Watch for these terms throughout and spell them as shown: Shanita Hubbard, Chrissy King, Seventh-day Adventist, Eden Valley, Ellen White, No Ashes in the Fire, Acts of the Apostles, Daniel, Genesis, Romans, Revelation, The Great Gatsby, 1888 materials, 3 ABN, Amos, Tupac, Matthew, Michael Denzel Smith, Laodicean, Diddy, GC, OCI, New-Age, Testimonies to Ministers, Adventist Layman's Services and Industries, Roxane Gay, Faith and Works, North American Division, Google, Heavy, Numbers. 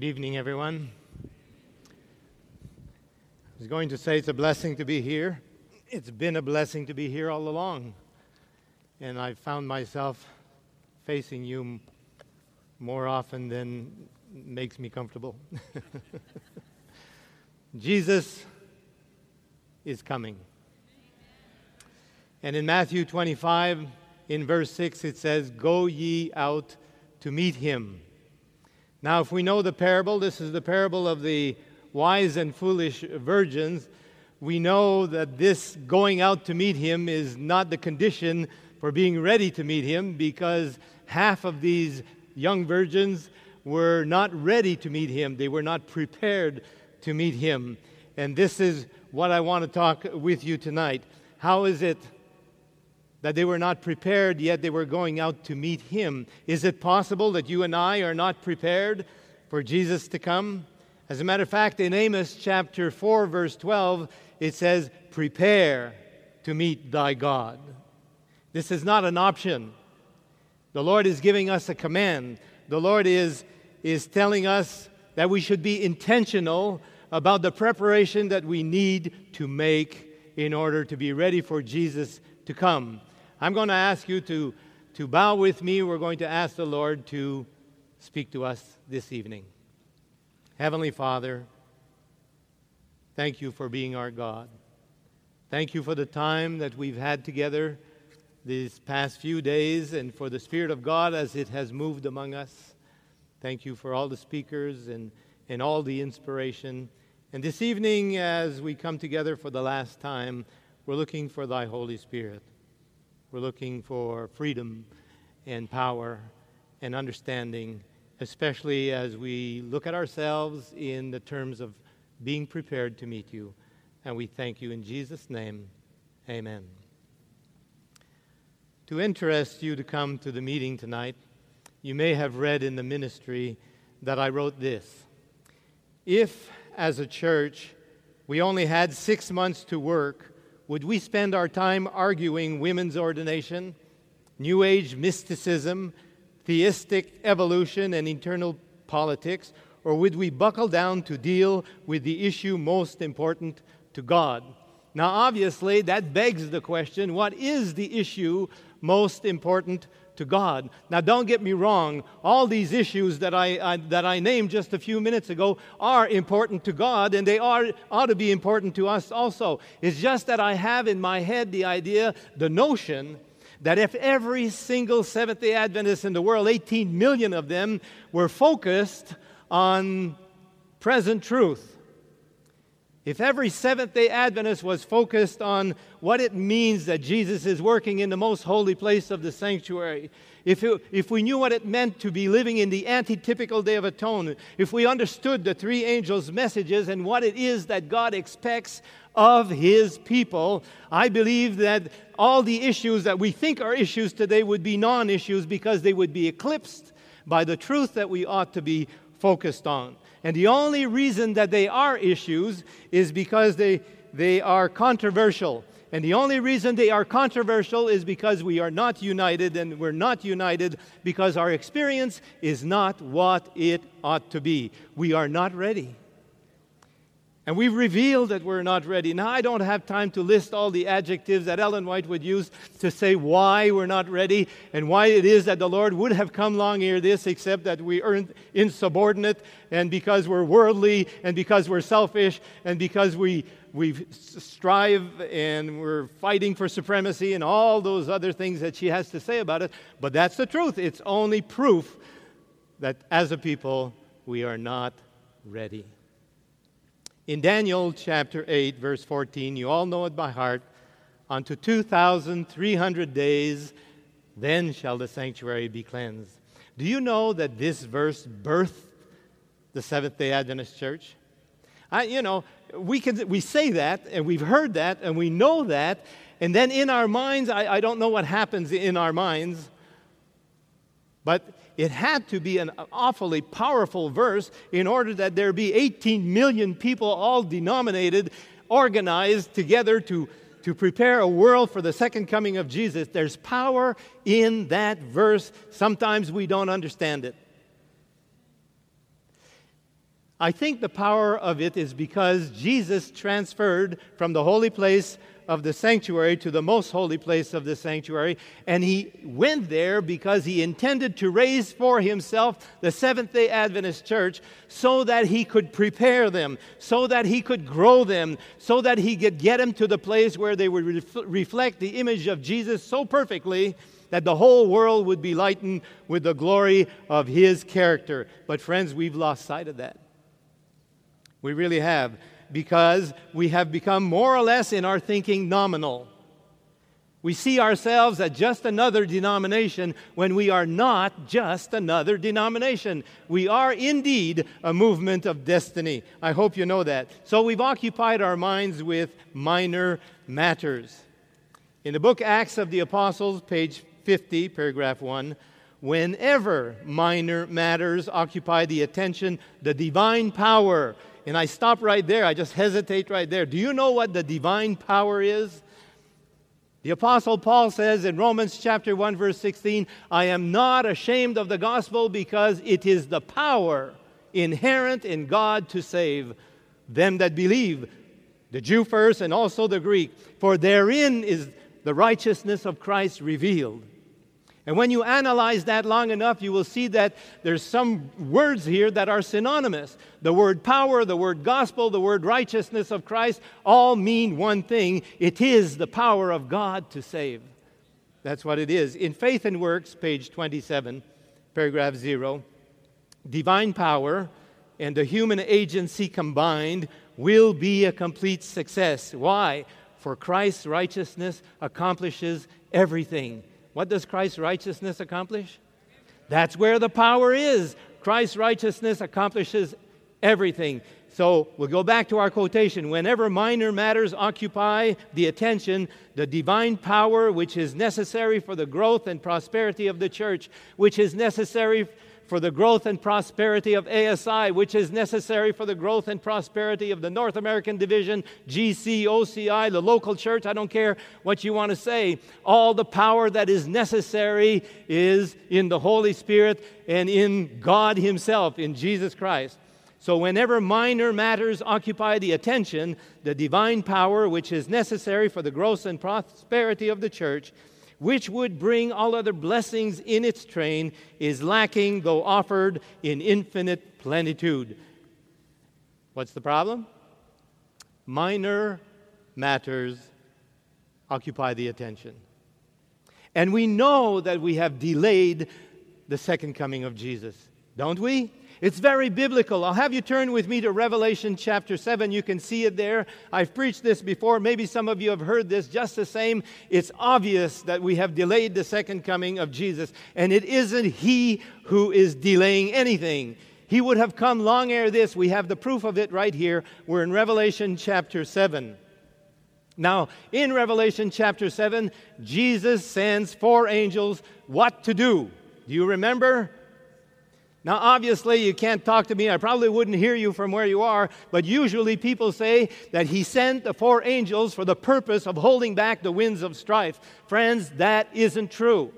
Good evening, everyone. I was going to say it's a blessing to be here. It's been a blessing to be here all along. And I found myself facing you more often than makes me comfortable. Jesus is coming. And in Matthew 25, in verse 6, it says, "Go ye out to meet him." Now, if we know the parable, this is the parable of the wise and foolish virgins. We know that this going out to meet him is not the condition for being ready to meet him, because half of these young virgins were not ready to meet him. They were not prepared to meet him. And this is what I want to talk with you tonight. How is it that they were not prepared, yet they were going out to meet him? Is it possible that you and I are not prepared for Jesus to come? As a matter of fact, in Amos chapter 4, verse 12, it says, "Prepare to meet thy God." This is not an option. The Lord is giving us a command. The Lord is telling us that we should be intentional about the preparation that we need to make in order to be ready for Jesus to come. I'm going to ask you to bow with me. We're going to ask the Lord to speak to us this evening. Heavenly Father, thank you for being our God. Thank you for the time that we've had together these past few days, and for the Spirit of God as it has moved among us. Thank you for all the speakers and all the inspiration. And this evening, as we come together for the last time, we're looking for thy Holy Spirit. We're looking for freedom and power and understanding, especially as we look at ourselves in the terms of being prepared to meet you. And we thank you in Jesus' name. Amen. To interest you to come to the meeting tonight, you may have read in the ministry that I wrote this: if, as a church, we only had 6 months to work, would we spend our time arguing women's ordination, New Age mysticism, theistic evolution, and internal politics, or would we buckle down to deal with the issue most important to God? Now, obviously, that begs the question, what is the issue most important to God? Now, don't get me wrong. All these issues that I named just a few minutes ago are important to God, and they ought to be important to us also. It's just that I have in my head the idea, the notion, that if every single Seventh-day Adventist in the world, 18 million of them, were focused on present truth, if every Seventh-day Adventist was focused on what it means that Jesus is working in the most holy place of the sanctuary, if we knew what it meant to be living in the antitypical Day of Atonement, if we understood the three angels' messages and what it is that God expects of his people, I believe that all the issues that we think are issues today would be non-issues, because they would be eclipsed by the truth that we ought to be focused on. And the only reason that they are issues is because they are controversial. And the only reason they are controversial is because we are not united, and we're not united because our experience is not what it ought to be. We are not ready. And we've revealed that we're not ready. Now, I don't have time to list all the adjectives that Ellen White would use to say why we're not ready and why it is that the Lord would have come long ere this, except that we are insubordinate, and because we're worldly, and because we're selfish, and because we strive and we're fighting for supremacy, and all those other things that she has to say about it. But that's the truth. It's only proof that as a people, we are not ready. In Daniel chapter 8, verse 14, you all know it by heart, "Unto 2,300 days, then shall the sanctuary be cleansed." Do you know that this verse birthed the Seventh-day Adventist Church? We say that, and we've heard that, and we know that, and then in our minds, I don't know what happens in our minds, but it had to be an awfully powerful verse in order that there be 18 million people, all denominated, organized together to prepare a world for the second coming of Jesus. There's power in that verse. Sometimes we don't understand it. I think the power of it is because Jesus transferred from the holy place of the sanctuary to the most holy place of the sanctuary, and he went there because he intended to raise for himself the Seventh-day Adventist church so that he could prepare them, so that he could grow them, so that he could get them to the place where they would reflect the image of Jesus so perfectly that the whole world would be lightened with the glory of his character. But friends, we've lost sight of that. We really have, because we have become more or less in our thinking nominal. We see ourselves as just another denomination when we are not just another denomination. We are indeed a movement of destiny. I hope you know that. So we've occupied our minds with minor matters. In the book Acts of the Apostles, page 50, paragraph 1, whenever minor matters occupy the attention, the divine power. And I stop right there. I just hesitate right there. Do you know what the divine power is? The Apostle Paul says in Romans chapter 1, verse 16, I am not ashamed of the gospel because it is the power inherent in God to save them that believe, the Jew first and also the Greek. For therein is the righteousness of Christ revealed. And when you analyze that long enough, you will see that there's some words here that are synonymous. The word power, the word gospel, the word righteousness of Christ all mean one thing. It is the power of God to save. That's what it is. In Faith and Works, page 27, paragraph 0, divine power and the human agency combined will be a complete success. Why? For Christ's righteousness accomplishes everything. What does Christ's righteousness accomplish? That's where the power is. Christ's righteousness accomplishes everything. So we'll go back to our quotation. Whenever minor matters occupy the attention, the divine power which is necessary for the growth and prosperity of the church, which is necessary for the growth and prosperity of ASI, which is necessary for the growth and prosperity of the North American Division, GC, OCI, the local church, I don't care what you want to say. All the power that is necessary is in the Holy Spirit and in God Himself, in Jesus Christ. So whenever minor matters occupy the attention, the divine power which is necessary for the growth and prosperity of the church, which would bring all other blessings in its train, is lacking, though offered in infinite plenitude. What's the problem? Minor matters occupy the attention. And we know that we have delayed the second coming of Jesus, don't we? It's very biblical. I'll have you turn with me to Revelation chapter 7. You can see it there. I've preached this before. Maybe some of you have heard this just the same. It's obvious that we have delayed the second coming of Jesus. And it isn't He who is delaying anything. He would have come long ere this. We have the proof of it right here. We're in Revelation chapter 7. Now, in Revelation chapter 7, Jesus sends four angels what to do. Do you remember? Now, obviously, you can't talk to me. I probably wouldn't hear you from where you are, but usually people say that he sent the four angels for the purpose of holding back the winds of strife. Friends, that isn't true.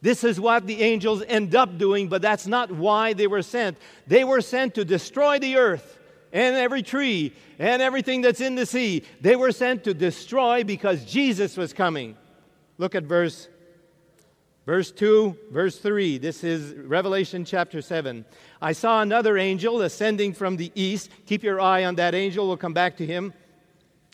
This is what the angels end up doing, but that's not why they were sent. They were sent to destroy the earth and every tree and everything that's in the sea. They were sent to destroy because Jesus was coming. Look at Verse 2, verse 3, this is Revelation chapter 7. I saw another angel ascending from the east. Keep your eye on that angel. We'll come back to him.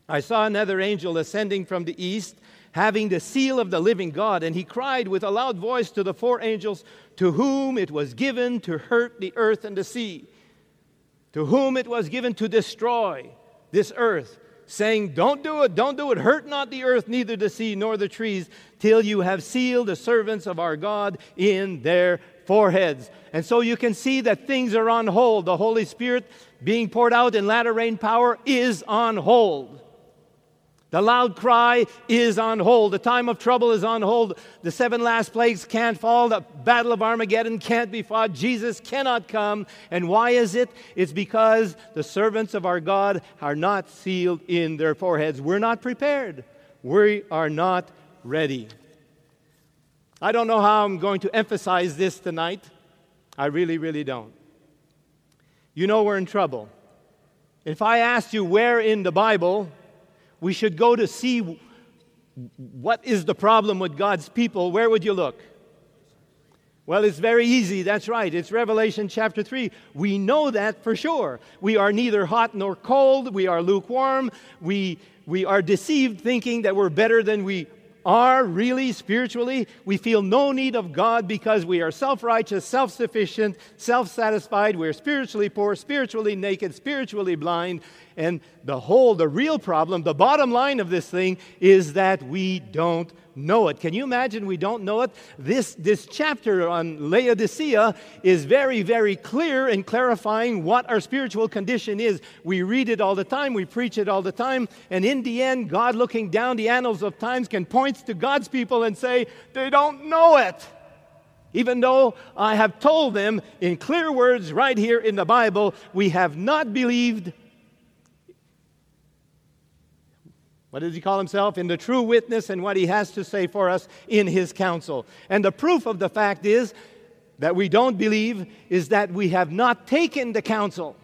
I saw another angel ascending from the east, having the seal of the living God. And he cried with a loud voice to the four angels, to whom it was given to hurt the earth and the sea, to whom it was given to destroy this earth, saying, don't do it, hurt not the earth, neither the sea nor the trees, till you have sealed the servants of our God in their foreheads. And so you can see that things are on hold. The Holy Spirit being poured out in latter rain power is on hold. The loud cry is on hold. The time of trouble is on hold. The seven last plagues can't fall. The battle of Armageddon can't be fought. Jesus cannot come. And why is it? It's because the servants of our God are not sealed in their foreheads. We're not prepared. We are not ready. I don't know how I'm going to emphasize this tonight. I really don't. you know we're in trouble. If I asked you where in the Bible we should go to see what is the problem with God's people, where would you look? Well, it's very easy. That's right. It's Revelation chapter 3. We know that for sure. We are neither hot nor cold. We are lukewarm. We are deceived, thinking that we're better than we are really spiritually. We feel no need of God because we are self-righteous, self-sufficient, self-satisfied. We're spiritually poor, spiritually naked, spiritually blind. And the real problem, the bottom line of this thing is that we don't know it. Can you imagine we don't know it? This chapter on Laodicea is very, very clear in clarifying what our spiritual condition is. We read it all the time. We preach it all the time. And in the end, God, looking down the annals of times, can point to God's people and say, they don't know it. Even though I have told them in clear words right here in the Bible, we have not believed. What does he call himself? In the true witness and what he has to say for us in his counsel. And the proof of the fact is that we don't believe is that we have not taken the counsel.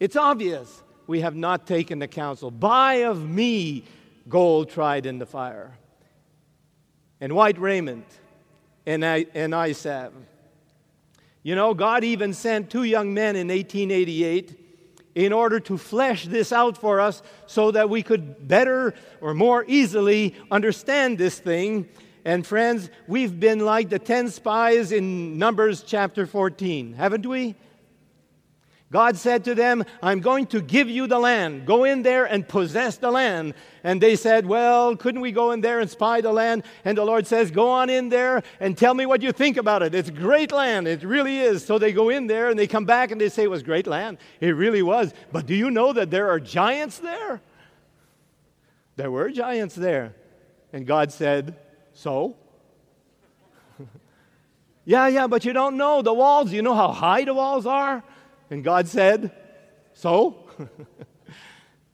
It's obvious we have not taken the counsel. Buy of me gold tried in the fire, and white raiment, and eye salve. You know, God even sent two young men in 1888 in order to flesh this out for us so that we could better or more easily understand this thing. And friends, we've been like the 10 spies in Numbers chapter 14, haven't we? God said to them, I'm going to give you the land. Go in there and possess the land. And they said, well, couldn't we go in there and spy the land? And the Lord says, go on in there and tell me what you think about it. It's great land. It really is. So they go in there and they come back and they say, it was great land. It really was. But do you know that there are giants there? There were giants there. And God said, so? Yeah, but you don't know the walls. You know how high the walls are? And God said, so?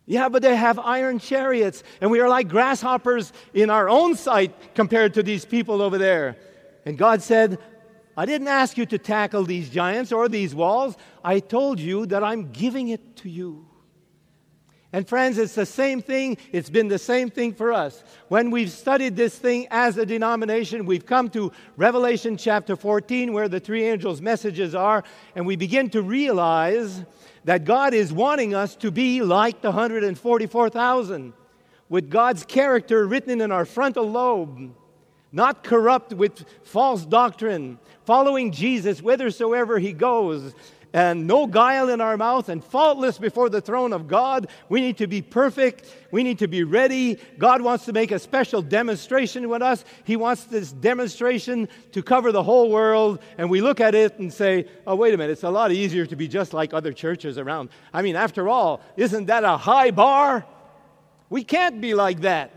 Yeah, but they have iron chariots, and we are like grasshoppers in our own sight compared to these people over there. And God said, I didn't ask you to tackle these giants or these walls. I told you that I'm giving it to you. And friends, it's the same thing. It's been the same thing for us. When we've studied this thing as a denomination, we've come to Revelation chapter 14, where the three angels' messages are, and we begin to realize that God is wanting us to be like the 144,000, with God's character written in our frontal lobe, not corrupt with false doctrine, following Jesus whithersoever he goes, and no guile in our mouth, and faultless before the throne of God. We need to be perfect. We need to be ready. God wants to make a special demonstration with us. He wants this demonstration to cover the whole world. And we look at it and say, oh, wait a minute, it's a lot easier to be just like other churches around. I mean, after all, isn't that a high bar? We can't be like that.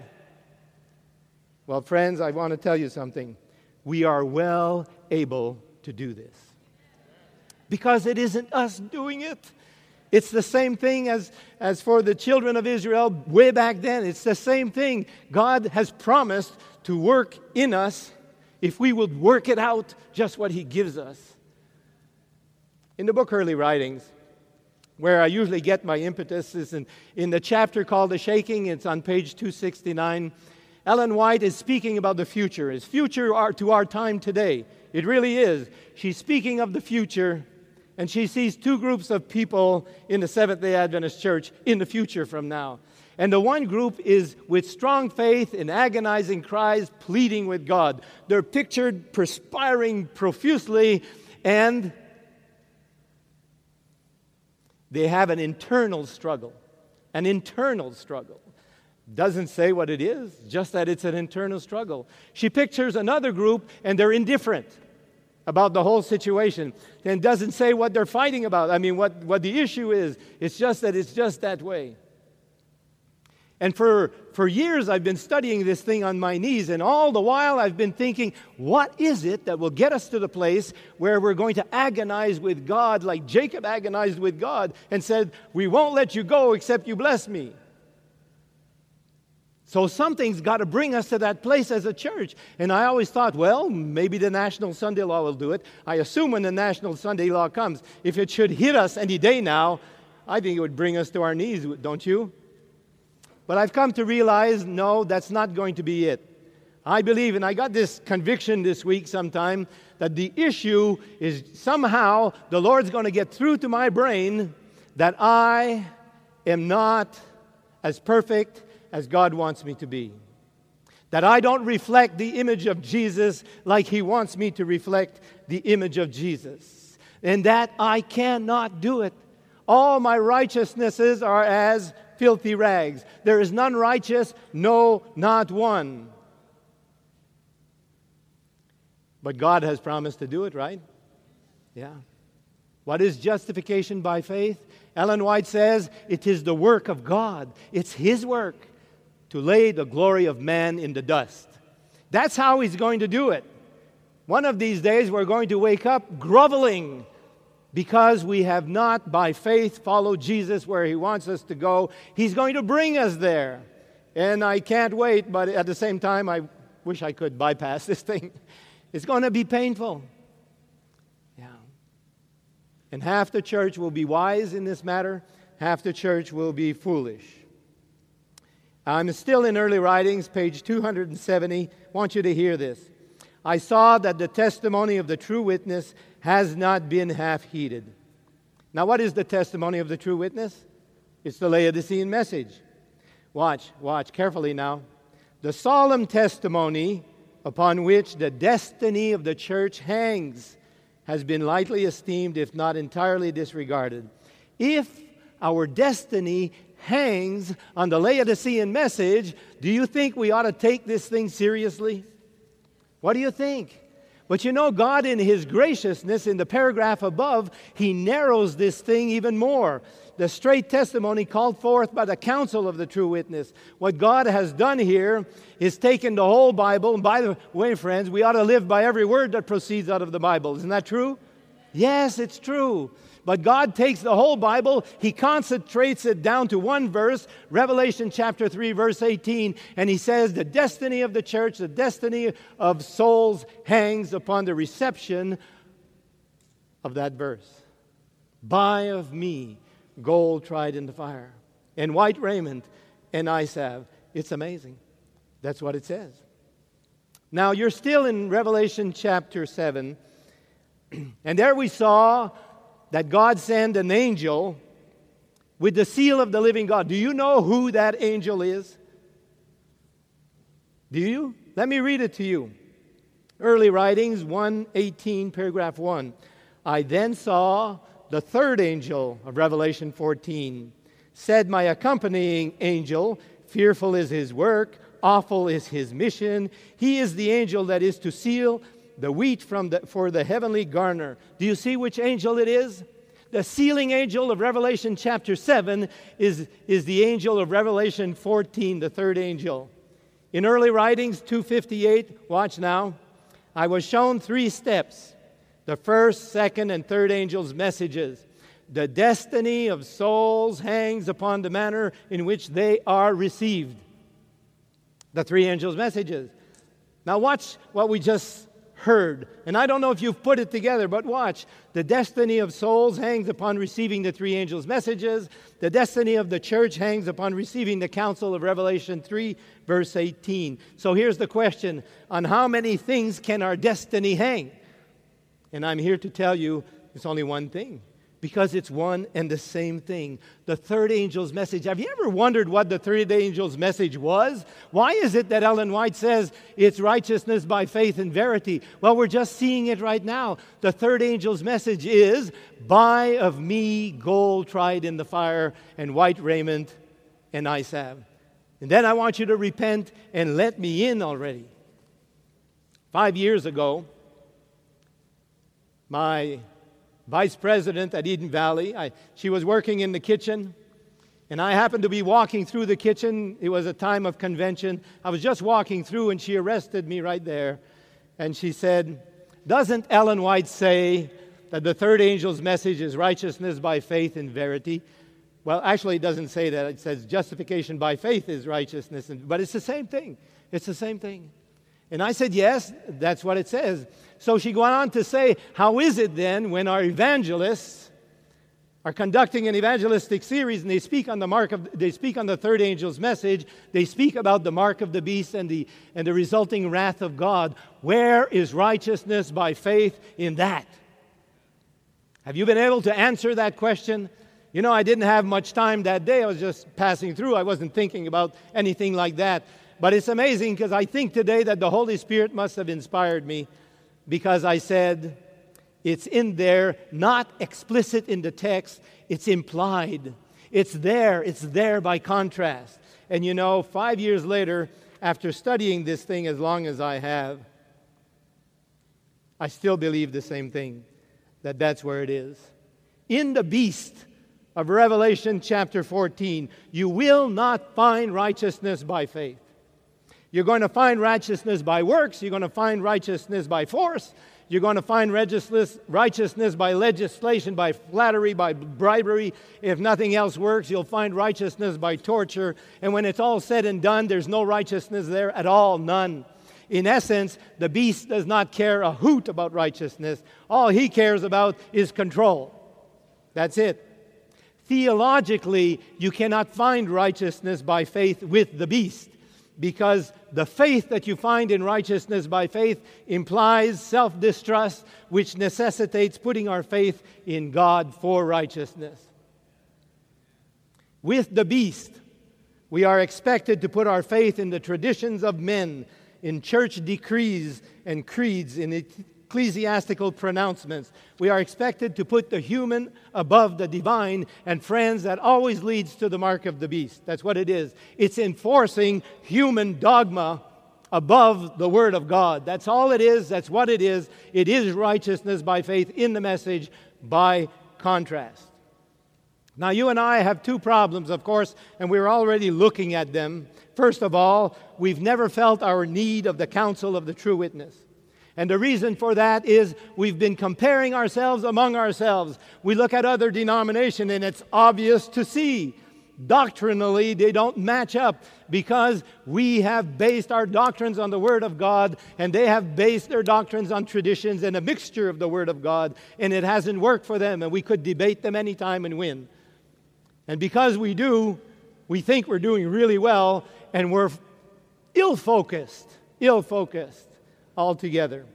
Well, friends, I want to tell you something. We are well able to do this, because it isn't us doing it. It's the same thing as for the children of Israel way back then. It's the same thing. God has promised to work in us if we would work it out, just what he gives us. In the book Early Writings, where I usually get my impetus, is in the chapter called The Shaking. It's on page 269. Ellen White is speaking about the future. It's future to our time today. It really is. She's speaking of the future. And she sees two groups of people in the Seventh-day Adventist Church in the future from now. And the one group is with strong faith and agonizing cries, pleading with God. They're pictured perspiring profusely, and they have an internal struggle. An internal struggle. Doesn't say what it is, just that it's an internal struggle. She pictures another group, and they're indifferent about the whole situation, and doesn't say what they're fighting about. I mean, what the issue is. It's just that way. And for years, I've been studying this thing on my knees, and all the while I've been thinking, what is it that will get us to the place where we're going to agonize with God like Jacob agonized with God and said, we won't let you go except you bless me? So something's got to bring us to that place as a church. And I always thought, well, maybe the National Sunday Law will do it. I assume when the National Sunday Law comes, if it should hit us any day now, I think it would bring us to our knees, don't you? But I've come to realize, no, that's not going to be it. I believe, and I got this conviction this week sometime, that the issue is somehow the Lord's going to get through to my brain that I am not as perfect as God wants me to be. That I don't reflect the image of Jesus like He wants me to reflect the image of Jesus. And that I cannot do it. All my righteousnesses are as filthy rags. There is none righteous, no, not one. But God has promised to do it, right? Yeah. What is justification by faith? Ellen White says, it is the work of God. It's His work to lay the glory of man in the dust. That's how He's going to do it. One of these days we're going to wake up groveling because we have not by faith followed Jesus where He wants us to go. He's going to bring us there. And I can't wait, but at the same time I wish I could bypass this thing. It's going to be painful. Yeah. And half the church will be wise in this matter. Half the church will be foolish. I'm still in Early Writings, page 270. I want you to hear this. I saw that the testimony of the true witness has not been half heeded. Now, what is the testimony of the true witness? It's the Laodicean message. Watch carefully now. The solemn testimony upon which the destiny of the church hangs, has been lightly esteemed, if not entirely disregarded. If our destiny hangs on the Laodicean message, do you think we ought to take this thing seriously? What do you think? But you know, God in His graciousness, in the paragraph above, He narrows this thing even more. The straight testimony called forth by the counsel of the true witness. What God has done here is taken the whole Bible. And by the way, friends, we ought to live by every word that proceeds out of the Bible. Isn't that true? Yes, it's true. But God takes the whole Bible. He concentrates it down to one verse, Revelation chapter 3, verse 18. And He says, the destiny of the church, the destiny of souls hangs upon the reception of that verse. Buy of me gold tried in the fire, and white raiment, and eye salve. It's amazing. That's what it says. Now, you're still in Revelation chapter 7. And there we saw that God sent an angel with the seal of the living God. Do you know who that angel is? Do you? Let me read it to you. Early Writings 1:18, paragraph 1. I then saw the third angel of Revelation 14, said, my accompanying angel, fearful is his work, awful is his mission. He is the angel that is to seal the wheat for the heavenly garner. Do you see which angel it is? The sealing angel of Revelation chapter 7 is the angel of Revelation 14, the third angel. In Early Writings 258, watch now, I was shown three steps. The first, second, and third angels' messages. The destiny of souls hangs upon the manner in which they are received. The three angels' messages. Now watch what we just heard. And I don't know if you've put it together, but watch. The destiny of souls hangs upon receiving the three angels' messages. The destiny of the church hangs upon receiving the counsel of Revelation 3, verse 18. So here's the question. On how many things can our destiny hang? And I'm here to tell you it's only one thing, because it's one and the same thing. The third angel's message. Have you ever wondered what the third angel's message was? Why is it that Ellen White says it's righteousness by faith and verity? Well, we're just seeing it right now. The third angel's message is, buy of me gold tried in the fire and white raiment and eye salve. And then I want you to repent and let me in already. 5 years ago, my vice president at Eden Valley, she was working in the kitchen, and I happened to be walking through the kitchen. It was a time of convention. I was just walking through, and she arrested me right there. And she said, doesn't Ellen White say that the third angel's message is righteousness by faith and verity? Well, actually, it doesn't say that. It says justification by faith is righteousness. But it's the same thing. It's the same thing. And I said, yes, that's what it says. So she went on to say, how is it then when our evangelists are conducting an evangelistic series and they speak on the third angel's message, they speak about the mark of the beast and the resulting wrath of God. Where is righteousness by faith in that? Have you been able to answer that question? You know, I didn't have much time that day. I was just passing through. I wasn't thinking about anything like that. But it's amazing because I think today that the Holy Spirit must have inspired me, because I said, it's in there, not explicit in the text. It's implied. It's there by contrast. And you know, 5 years later, after studying this thing as long as I have, I still believe the same thing, that that's where it is. In the beast of Revelation chapter 14, you will not find righteousness by faith. You're going to find righteousness by works. You're going to find righteousness by force. You're going to find righteousness by legislation, by flattery, by bribery. If nothing else works, you'll find righteousness by torture. And when it's all said and done, there's no righteousness there at all, none. In essence, the beast does not care a hoot about righteousness. All he cares about is control. That's it. Theologically, you cannot find righteousness by faith with the beast, because the faith that you find in righteousness by faith implies self-distrust, which necessitates putting our faith in God for righteousness. With the beast, we are expected to put our faith in the traditions of men, in church decrees and creeds, in ecclesiastical pronouncements. We are expected to put the human above the divine, and friends, that always leads to the mark of the beast. That's what it is. It's enforcing human dogma above the Word of God. That's all it is. That's what it is. It is righteousness by faith in the message by contrast. Now, you and I have two problems, of course, and we're already looking at them. First of all, we've never felt our need of the counsel of the true witness. And the reason for that is we've been comparing ourselves among ourselves. We look at other denominations, and it's obvious to see. Doctrinally, they don't match up, because we have based our doctrines on the Word of God, and they have based their doctrines on traditions and a mixture of the Word of God, and it hasn't worked for them, and we could debate them anytime and win. And because we do, we think we're doing really well, and we're ill-focused altogether.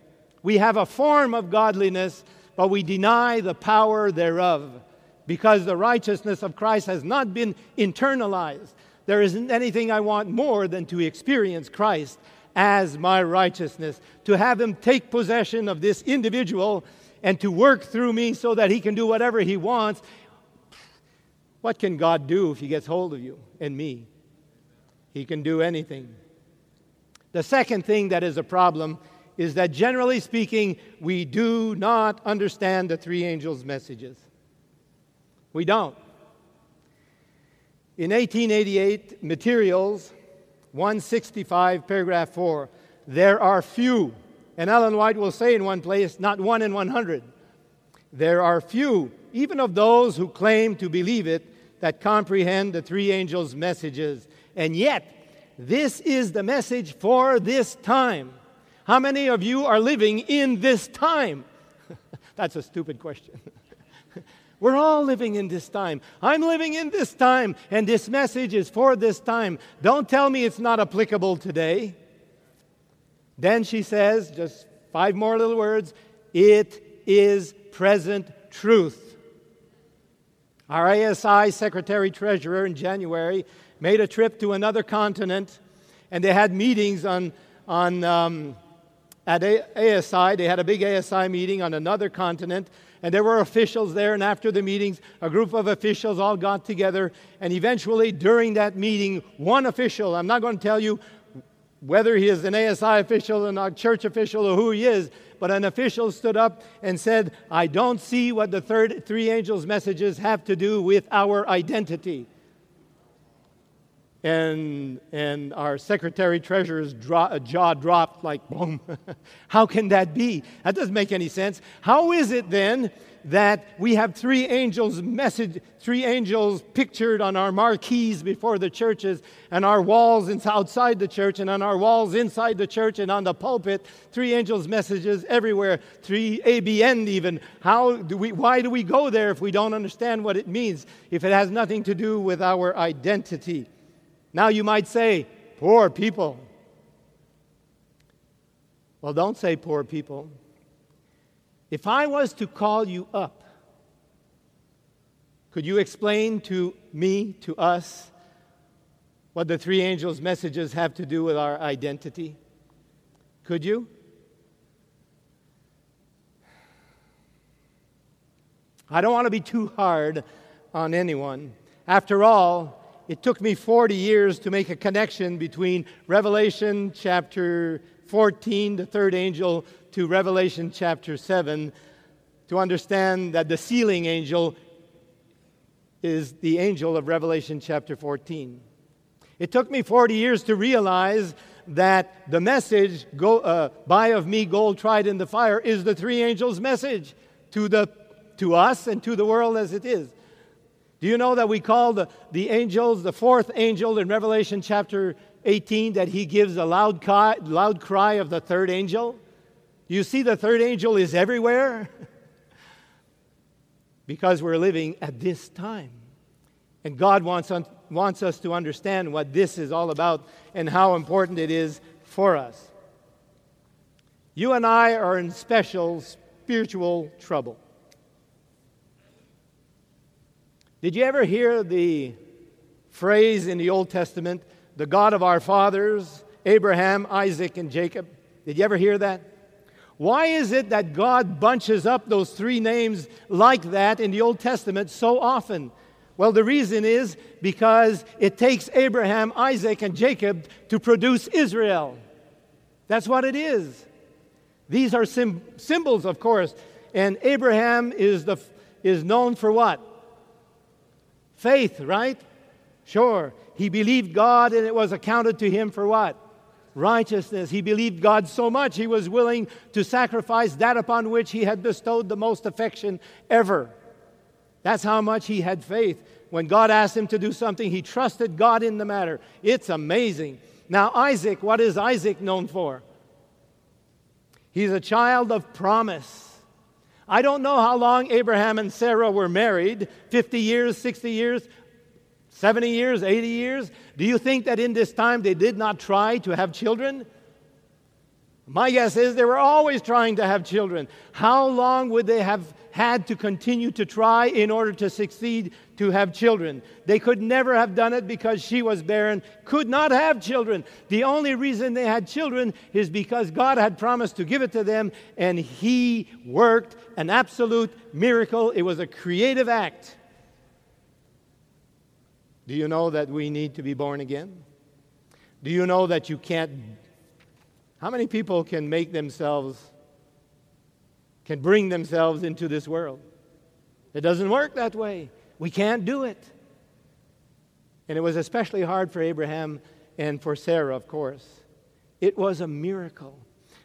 We have a form of godliness, but we deny the power thereof, because the righteousness of Christ has not been internalized. There isn't anything I want more than to experience Christ as my righteousness, to have Him take possession of this individual and to work through me so that He can do whatever He wants. What can God do if He gets hold of you and me? He can do anything. The second thing that is a problem is that, generally speaking, we do not understand the three angels' messages. We don't. In 1888 materials, 165, paragraph 4, there are few, and Ellen White will say in one place, not one in 100. There are few, even of those who claim to believe it, that comprehend the three angels' messages. And yet, this is the message for this time. How many of you are living in this time? That's a stupid question. We're all living in this time. I'm living in this time, and this message is for this time. Don't tell me it's not applicable today. Then she says, just five more little words, it is present truth. Our ASI secretary-treasurer in January made a trip to another continent, and they had meetings at ASI. They had a big ASI meeting on another continent, and there were officials there, and after the meetings, a group of officials all got together, and eventually during that meeting, one official, I'm not going to tell you whether he is an ASI official or not, church official or who he is, but an official stood up and said, I don't see what the three angels' messages have to do with our identity. And our secretary-treasurer's jaw dropped like boom. How can that be? That doesn't make any sense. How is it then that we have three angels pictured on our marquees before the churches and our walls outside the church and on our walls inside the church and on the pulpit, three angels' messages everywhere, 3 ABN even. Why do we go there if we don't understand what it means, if it has nothing to do with our identity? Now you might say, poor people. Well, don't say poor people. If I was to call you up, could you explain to me, to us, what the three angels' messages have to do with our identity? Could you? I don't want to be too hard on anyone. After all, it took me 40 years to make a connection between Revelation chapter 14, the third angel, to Revelation chapter 7, to understand that the sealing angel is the angel of Revelation chapter 14. It took me 40 years to realize that the message, buy of me gold tried in the fire, is the three angels' message to us and to the world as it is. Do you know that we call the angels, the fourth angel in Revelation chapter 18, that he gives a loud cry of the third angel? You see, the third angel is everywhere because we're living at this time. And God wants us to understand what this is all about and how important it is for us. You and I are in special spiritual trouble. Did you ever hear the phrase in the Old Testament, the God of our fathers, Abraham, Isaac, and Jacob? Did you ever hear that? Why is it that God bunches up those three names like that in the Old Testament so often? Well, the reason is because it takes Abraham, Isaac, and Jacob to produce Israel. That's what it is. These are symbols, of course. And Abraham is known for what? Faith, right? Sure. He believed God and it was accounted to him for what? Righteousness. He believed God so much he was willing to sacrifice that upon which he had bestowed the most affection ever. That's how much he had faith. When God asked him to do something, he trusted God in the matter. It's amazing. Now, Isaac, what is Isaac known for? He's a child of promise. I don't know how long Abraham and Sarah were married, 50 years, 60 years, 70 years, 80 years. Do you think that in this time they did not try to have children? My guess is they were always trying to have children. How long would they have had to continue to try in order to succeed to have children? They could never have done it because she was barren, could not have children. The only reason they had children is because God had promised to give it to them, and He worked an absolute miracle. It was a creative act. Do you know that we need to be born again? Do you know that you can't? How many people can make themselves, can bring themselves into this world? It doesn't work that way. We can't do it. And it was especially hard for Abraham and for Sarah, of course. It was a miracle.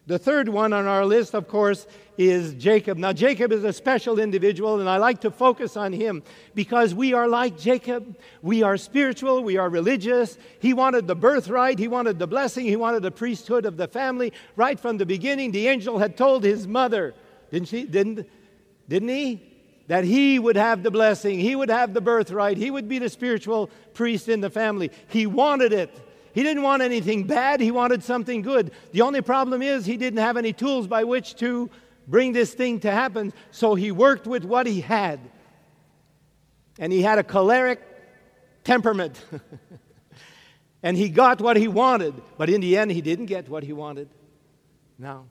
The third one on our list, of course, is Jacob. Now, Jacob is a special individual, and I like to focus on him because we are like Jacob. We are spiritual. We are religious. He wanted the birthright. He wanted the blessing. He wanted the priesthood of the family. Right from the beginning, the angel had told his mother, didn't he? That he would have the blessing. He would have the birthright. He would be the spiritual priest in the family. He wanted it. He didn't want anything bad. He wanted something good. The only problem is he didn't have any tools by which to bring this thing to happen. So he worked with what he had. And he had a choleric temperament. And he got what he wanted. But in the end, he didn't get what he wanted. No.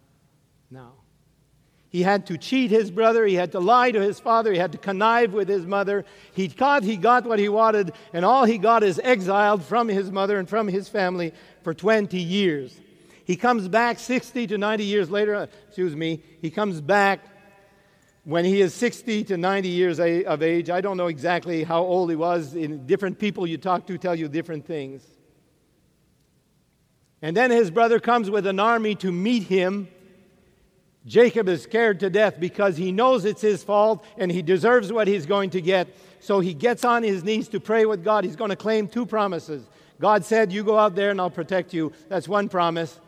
He had to cheat his brother. He had to lie to his father. He had to connive with his mother. He thought he got what he wanted, and all he got is exiled from his mother and from his family for 20 years. He comes back 60 to 90 years later. He comes back when he is 60 to 90 years of age. I don't know exactly how old he was. Different people you talk to tell you different things. And then his brother comes with an army to meet him. Jacob is scared to death because he knows it's his fault and he deserves what he's going to get. So he gets on his knees to pray with God. He's going to claim two promises. God said, you go out there and I'll protect you. That's one promise.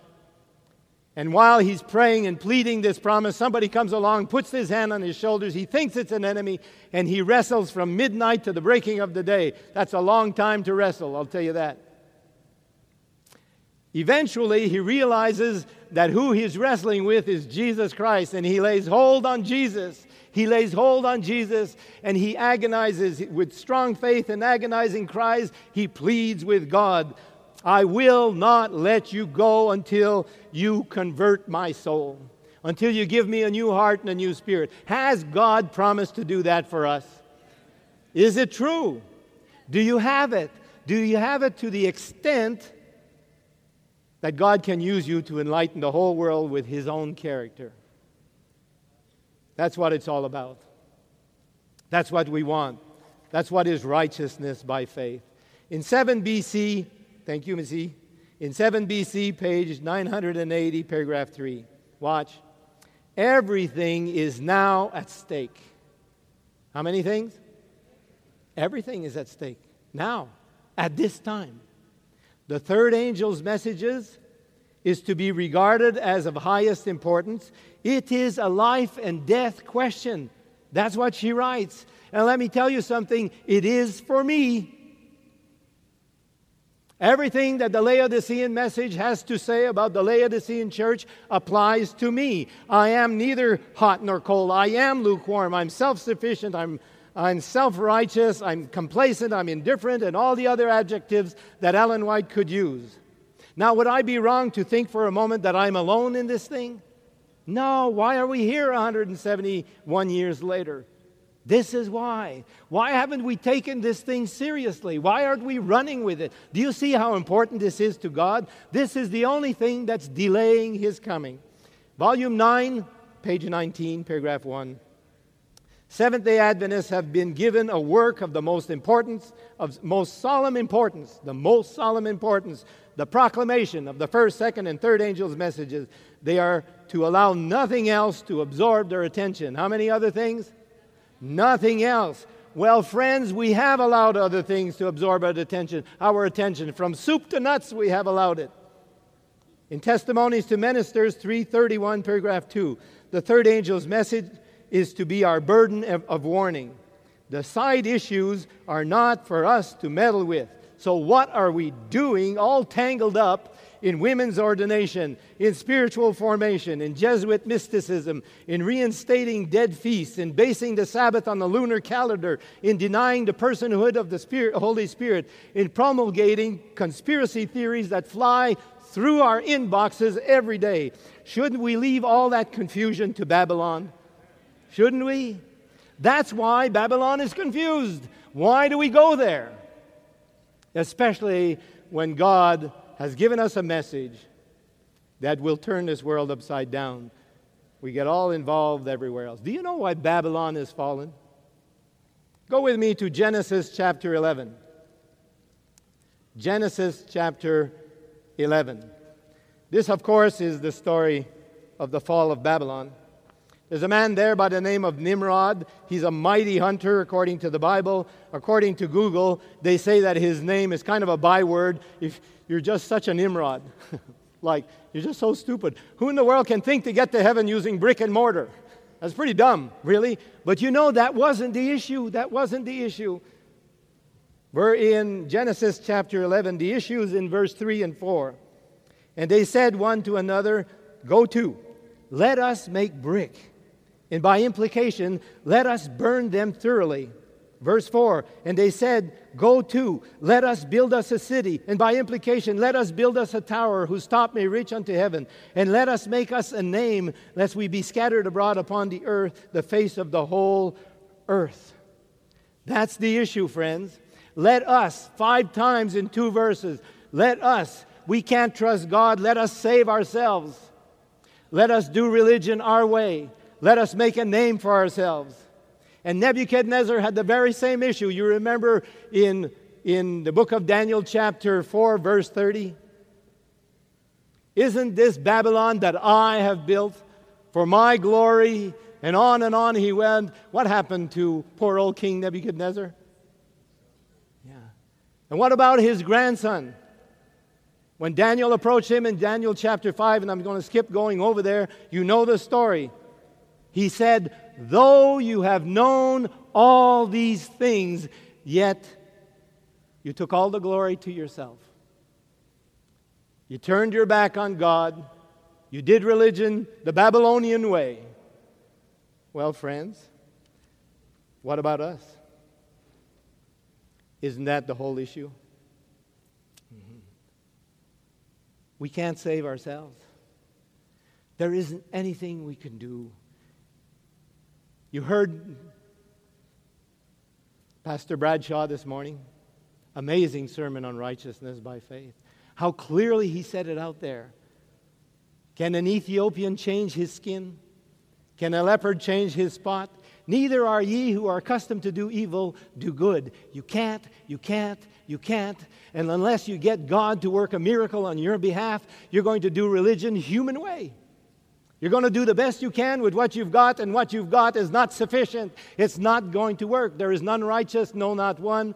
And while he's praying and pleading this promise, somebody comes along, puts his hand on his shoulders. He thinks it's an enemy, and he wrestles from midnight to the breaking of the day. That's a long time to wrestle, I'll tell you that. Eventually, he realizes that who he's wrestling with is Jesus Christ, and he lays hold on Jesus. He lays hold on Jesus, and he agonizes with strong faith and agonizing cries. He pleads with God, I will not let you go until you convert my soul, until you give me a new heart and a new spirit. Has God promised to do that for us? Is it true? Do you have it? Do you have it to the extent that God can use you to enlighten the whole world with His own character? That's what it's all about. That's what we want. That's what is righteousness by faith. In 7 B.C., thank you, Ms. E. In 7 BC, page 980, paragraph 3. Watch. Everything is now at stake. How many things? Everything is at stake. Now, at this time. The third angel's messages is to be regarded as of highest importance. It is a life and death question. That's what she writes. And let me tell you something. It is for me. Everything that the Laodicean message has to say about the Laodicean church applies to me. I am neither hot nor cold. I am lukewarm. I'm self-sufficient. I'm self-righteous. I'm complacent. I'm indifferent. And all the other adjectives that Ellen White could use. Now, would I be wrong to think for a moment that I'm alone in this thing? No. Why are we here 171 years later? This is why. Why haven't we taken this thing seriously? Why aren't we running with it? Do you see how important this is to God? This is the only thing that's delaying His coming. Volume 9, page 19, paragraph 1. Seventh-day Adventists have been given a work of the most importance, of most solemn importance, the proclamation of the first, second, and third angels' messages. They are to allow nothing else to absorb their attention. How many other things? Nothing else. Well, friends, we have allowed other things to absorb our attention. From soup to nuts, we have allowed it. In Testimonies to Ministers, 331, paragraph 2, the third angel's message is to be our burden of warning. The side issues are not for us to meddle with. So what are we doing all tangled up in women's ordination, in spiritual formation, in Jesuit mysticism, in reinstating dead feasts, in basing the Sabbath on the lunar calendar, in denying the personhood of the Holy Spirit, in promulgating conspiracy theories that fly through our inboxes every day? Shouldn't we leave all that confusion to Babylon? Shouldn't we? That's why Babylon is confused. Why do we go there? Especially when God has given us a message that will turn this world upside down. We get all involved everywhere else. Do you know why Babylon has fallen? Go with me to Genesis chapter 11. Genesis chapter 11. This, of course, is the story of the fall of Babylon. There's a man there by the name of Nimrod. He's a mighty hunter, according to the Bible. According to Google, they say that his name is kind of a byword. If you're just such a Nimrod. Like, you're just so stupid. Who in the world can think to get to heaven using brick and mortar? That's pretty dumb, really. But you know, that wasn't the issue. That wasn't the issue. We're in Genesis chapter 11. The issue is in verse 3 and 4. And they said one to another, "Go to, let us make brick. And by implication, let us burn them thoroughly." Verse 4, and they said, "Go to, let us build us a city. And by implication, let us build us a tower whose top may reach unto heaven. And let us make us a name, lest we be scattered abroad upon the earth, the face of the whole earth." That's the issue, friends. Let us, 5 times in 2 verses. Let us. We can't trust God. Let us save ourselves. Let us do religion our way. Let us make a name for ourselves. And Nebuchadnezzar had the very same issue. You remember in the book of Daniel chapter 4, verse 30? "Isn't this Babylon that I have built for my glory," and on he went. What happened to poor old King Nebuchadnezzar? Yeah. And what about his grandson? When Daniel approached him in Daniel chapter 5, and I'm going to skip going over there, you know the story. He said, "Though you have known all these things, yet you took all the glory to yourself. You turned your back on God. You did religion the Babylonian way." Well, friends, what about us? Isn't that the whole issue? We can't save ourselves. There isn't anything we can do. You heard Pastor Bradshaw this morning. Amazing sermon on righteousness by faith. How clearly he said it out there. Can an Ethiopian change his skin? Can a leopard change his spot? Neither are ye who are accustomed to do evil, do good. You can't, you can't, you can't. And unless you get God to work a miracle on your behalf, you're going to do religion human way. You're going to do the best you can with what you've got, and what you've got is not sufficient. It's not going to work. There is none righteous, no, not one.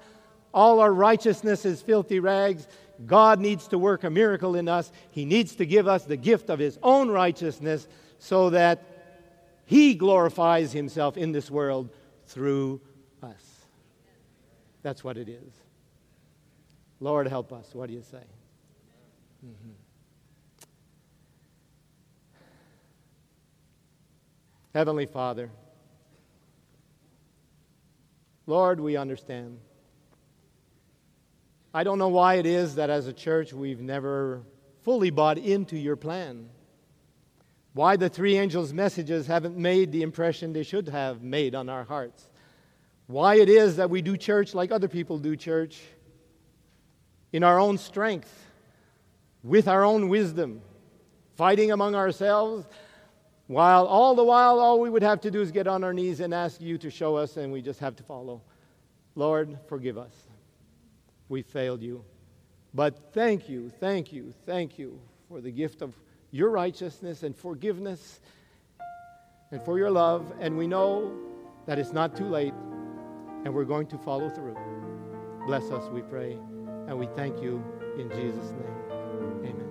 All our righteousness is filthy rags. God needs to work a miracle in us. He needs to give us the gift of His own righteousness so that He glorifies Himself in this world through us. That's what it is. Lord, help us. What do you say? Mm-hmm. Heavenly Father, Lord, we understand. I don't know why it is that as a church we've never fully bought into your plan. Why the three angels' messages haven't made the impression they should have made on our hearts. Why it is that we do church like other people do church, in our own strength, with our own wisdom, fighting among ourselves, while all the while all we would have to do is get on our knees and ask you to show us, and we just have to follow. Lord, forgive us. We failed you. But thank you for the gift of your righteousness and forgiveness and for your love. And we know that it's not too late, and we're going to follow through. Bless us, we pray, and we thank you in Jesus' name. Amen.